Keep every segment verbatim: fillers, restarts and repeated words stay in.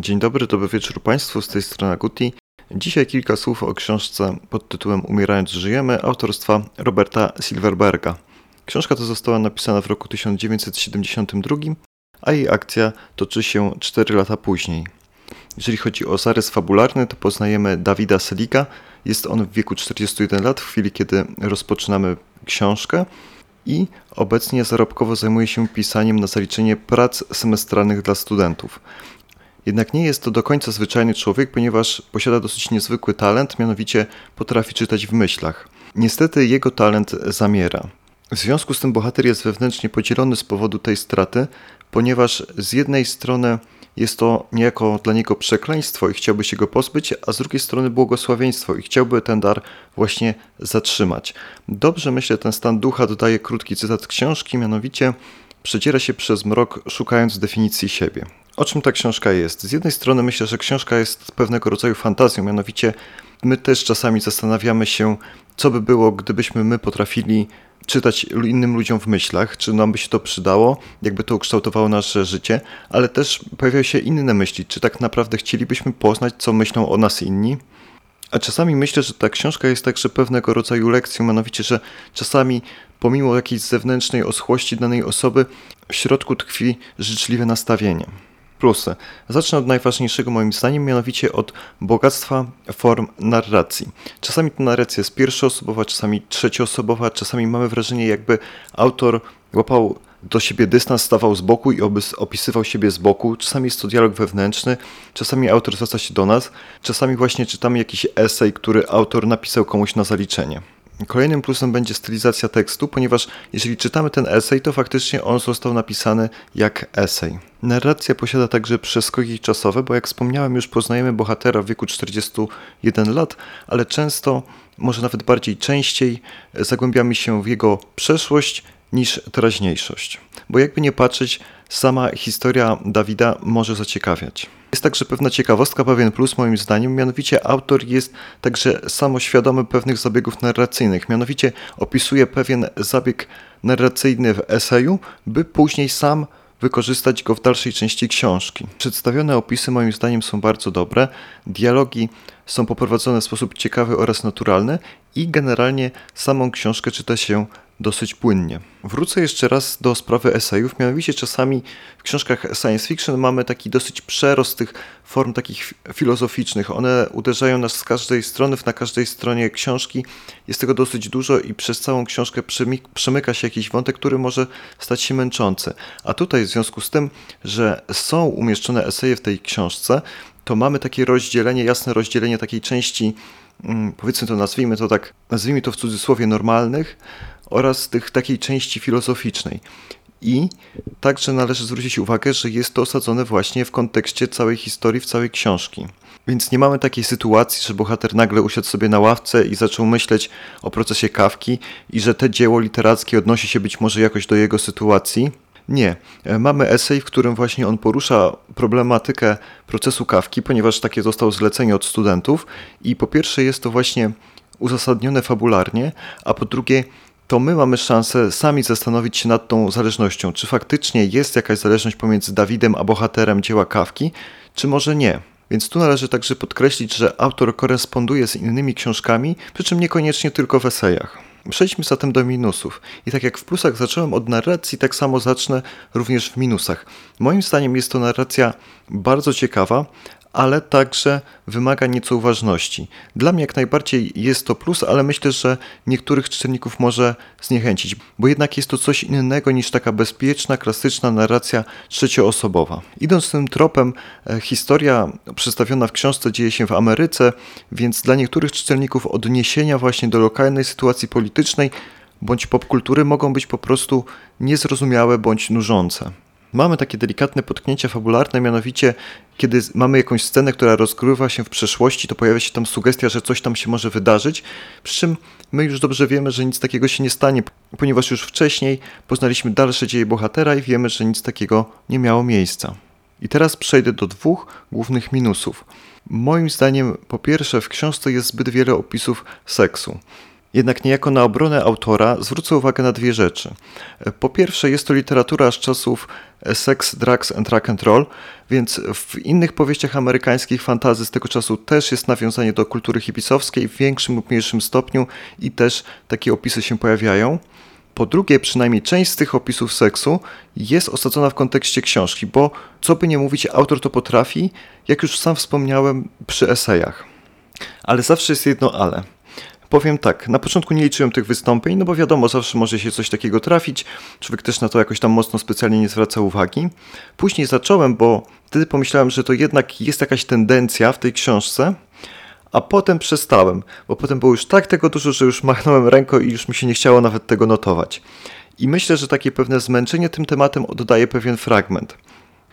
Dzień dobry, dobry wieczór Państwu, z tej strony Guti. Dzisiaj kilka słów o książce pod tytułem Umierając, żyjemy autorstwa Roberta Silverberga. Książka ta została napisana w roku tysiąc dziewięćset siedemdziesiątym drugim, a jej akcja toczy się cztery lata później. Jeżeli chodzi o zarys fabularny, to poznajemy Dawida Selika. Jest on w wieku czterdziestu jeden lat, w chwili kiedy rozpoczynamy książkę i obecnie zarobkowo zajmuje się pisaniem na zaliczenie prac semestralnych dla studentów. Jednak nie jest to do końca zwyczajny człowiek, ponieważ posiada dosyć niezwykły talent, mianowicie potrafi czytać w myślach. Niestety jego talent zamiera. W związku z tym bohater jest wewnętrznie podzielony z powodu tej straty, ponieważ z jednej strony jest to niejako dla niego przekleństwo i chciałby się go pozbyć, a z drugiej strony błogosławieństwo i chciałby ten dar właśnie zatrzymać. Dobrze, myślę, ten stan ducha dodaje krótki cytat książki, mianowicie "Przedziera się przez mrok, szukając definicji siebie". O czym ta książka jest? Z jednej strony myślę, że książka jest pewnego rodzaju fantazją, mianowicie my też czasami zastanawiamy się, co by było, gdybyśmy my potrafili czytać innym ludziom w myślach, czy nam by się to przydało, jakby to ukształtowało nasze życie, ale też pojawiają się inne myśli, czy tak naprawdę chcielibyśmy poznać, co myślą o nas inni. A czasami myślę, że ta książka jest także pewnego rodzaju lekcją, mianowicie, że czasami pomimo jakiejś zewnętrznej oschłości danej osoby w środku tkwi życzliwe nastawienie. Plusy. Zacznę od najważniejszego moim zdaniem, mianowicie od bogactwa form narracji. Czasami ta narracja jest pierwszoosobowa, czasami trzecioosobowa, czasami mamy wrażenie, jakby autor łapał do siebie dystans, stawał z boku i opisywał siebie z boku. Czasami jest to dialog wewnętrzny, czasami autor zwraca się do nas, czasami właśnie czytamy jakiś esej, który autor napisał komuś na zaliczenie. Kolejnym plusem będzie stylizacja tekstu, ponieważ jeżeli czytamy ten esej, to faktycznie on został napisany jak esej. Narracja posiada także przeskoki czasowe, bo jak wspomniałem, już poznajemy bohatera w wieku czterdziestu jeden lat, ale często, może nawet bardziej częściej, zagłębiamy się w jego przeszłość niż teraźniejszość. Bo jakby nie patrzeć, sama historia Dawida może zaciekawiać. Jest także pewna ciekawostka, pewien plus moim zdaniem, mianowicie autor jest także samoświadomy pewnych zabiegów narracyjnych, mianowicie opisuje pewien zabieg narracyjny w eseju, by później sam wykorzystać go w dalszej części książki. Przedstawione opisy moim zdaniem są bardzo dobre, dialogi są poprowadzone w sposób ciekawy oraz naturalny i generalnie samą książkę czyta się dosyć płynnie. Wrócę jeszcze raz do sprawy esejów, mianowicie czasami w książkach science fiction mamy taki dosyć przerost tych form takich filozoficznych. One uderzają nas z każdej strony, na każdej stronie książki jest tego dosyć dużo i przez całą książkę przemyka się jakiś wątek, który może stać się męczący. A tutaj w związku z tym, że są umieszczone eseje w tej książce, to mamy takie rozdzielenie, jasne rozdzielenie takiej części, powiedzmy to, nazwijmy to tak, nazwijmy to w cudzysłowie normalnych, oraz tych takiej części filozoficznej. I także należy zwrócić uwagę, że jest to osadzone właśnie w kontekście całej historii, w całej książki. Więc nie mamy takiej sytuacji, że bohater nagle usiadł sobie na ławce i zaczął myśleć o procesie Kafki i że to dzieło literackie odnosi się być może jakoś do jego sytuacji. Nie. Mamy esej, w którym właśnie on porusza problematykę procesu Kafki, ponieważ takie zostało zlecenie od studentów i po pierwsze jest to właśnie uzasadnione fabularnie, a po drugie to my mamy szansę sami zastanowić się nad tą zależnością. Czy faktycznie jest jakaś zależność pomiędzy Dawidem a bohaterem dzieła Kafki, czy może nie. Więc tu należy także podkreślić, że autor koresponduje z innymi książkami, przy czym niekoniecznie tylko w esejach. Przejdźmy zatem do minusów. I tak jak w plusach zacząłem od narracji, tak samo zacznę również w minusach. Moim zdaniem jest to narracja bardzo ciekawa, ale także wymaga nieco uważności. Dla mnie jak najbardziej jest to plus, ale myślę, że niektórych czytelników może zniechęcić, bo jednak jest to coś innego niż taka bezpieczna, klasyczna narracja trzecioosobowa. Idąc tym tropem, historia przedstawiona w książce dzieje się w Ameryce, więc dla niektórych czytelników odniesienia właśnie do lokalnej sytuacji politycznej bądź popkultury mogą być po prostu niezrozumiałe bądź nużące. Mamy takie delikatne potknięcia fabularne, mianowicie kiedy mamy jakąś scenę, która rozgrywa się w przeszłości, to pojawia się tam sugestia, że coś tam się może wydarzyć, przy czym my już dobrze wiemy, że nic takiego się nie stanie, ponieważ już wcześniej poznaliśmy dalsze dzieje bohatera i wiemy, że nic takiego nie miało miejsca. I teraz przejdę do dwóch głównych minusów. Moim zdaniem, po pierwsze, w książce jest zbyt wiele opisów seksu. Jednak niejako na obronę autora zwrócę uwagę na dwie rzeczy. Po pierwsze, jest to literatura z czasów Sex, Drugs and Rock'n'Roll, więc w innych powieściach amerykańskich fantasy z tego czasu też jest nawiązanie do kultury hipisowskiej w większym lub mniejszym stopniu i też takie opisy się pojawiają. Po drugie, przynajmniej część z tych opisów seksu jest osadzona w kontekście książki, bo co by nie mówić, autor to potrafi, jak już sam wspomniałem przy esejach. Ale zawsze jest jedno ale. Powiem tak, na początku nie liczyłem tych wystąpień, no bo wiadomo, zawsze może się coś takiego trafić, człowiek też na to jakoś tam mocno specjalnie nie zwraca uwagi. Później zacząłem, bo wtedy pomyślałem, że to jednak jest jakaś tendencja w tej książce, a potem przestałem, bo potem było już tak tego dużo, że już machnąłem ręką i już mi się nie chciało nawet tego notować. I myślę, że takie pewne zmęczenie tym tematem oddaje pewien fragment.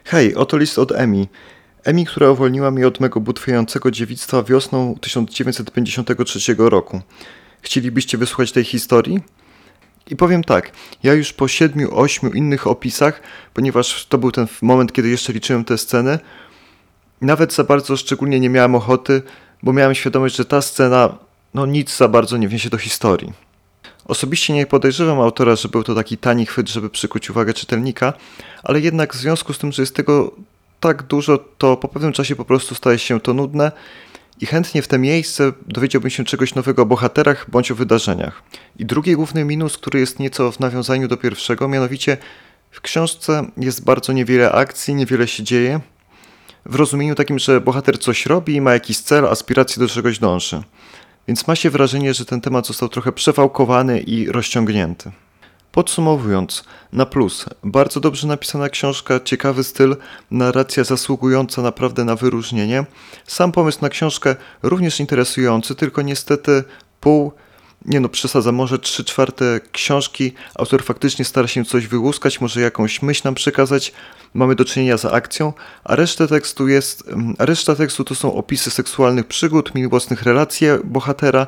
Hej, oto list od Emmy. Emmy, która uwolniła mnie od mego butwiejącego dziewictwa wiosną tysiąc dziewięćset pięćdziesiątego trzeciego roku. Chcielibyście wysłuchać tej historii? I powiem tak, ja już po siedmiu, ośmiu innych opisach, ponieważ to był ten moment, kiedy jeszcze liczyłem te sceny, nawet za bardzo szczególnie nie miałem ochoty, bo miałem świadomość, że ta scena no nic za bardzo nie wniesie do historii. Osobiście nie podejrzewam autora, że był to taki tani chwyt, żeby przykuć uwagę czytelnika, ale jednak w związku z tym, że jest tego tak dużo, to po pewnym czasie po prostu staje się to nudne i chętnie w te miejsce dowiedziałbym się czegoś nowego o bohaterach bądź o wydarzeniach. I drugi główny minus, który jest nieco w nawiązaniu do pierwszego, mianowicie w książce jest bardzo niewiele akcji, niewiele się dzieje, w rozumieniu takim, że bohater coś robi, ma jakiś cel, aspiracje, do czegoś dąży. Więc ma się wrażenie, że ten temat został trochę przewałkowany i rozciągnięty. Podsumowując, na plus, bardzo dobrze napisana książka, ciekawy styl, narracja zasługująca naprawdę na wyróżnienie. Sam pomysł na książkę również interesujący, tylko niestety pół, nie no przesadzam, może trzy czwarte książki autor faktycznie stara się coś wyłuskać, może jakąś myśl nam przekazać, mamy do czynienia z akcją, a reszta tekstu jest, a reszta tekstu to są opisy seksualnych przygód, miłosnych relacji bohatera,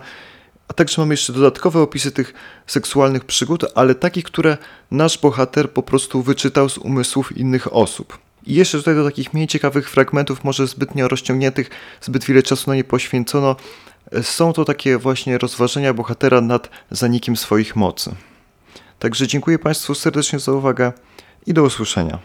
a także mamy jeszcze dodatkowe opisy tych seksualnych przygód, ale takich, które nasz bohater po prostu wyczytał z umysłów innych osób. I jeszcze tutaj do takich mniej ciekawych fragmentów, może zbytnio rozciągniętych, zbyt wiele czasu na nie poświęcono, są to takie właśnie rozważenia bohatera nad zanikiem swoich mocy. Także dziękuję Państwu serdecznie za uwagę i do usłyszenia.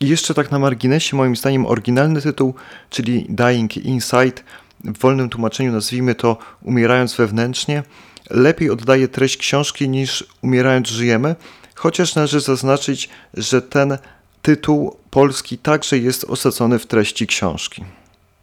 I jeszcze tak na marginesie, moim zdaniem oryginalny tytuł, czyli Dying Inside, w wolnym tłumaczeniu nazwijmy to Umierając wewnętrznie, lepiej oddaje treść książki niż Umierając, żyjemy, chociaż należy zaznaczyć, że ten tytuł polski także jest osadzony w treści książki.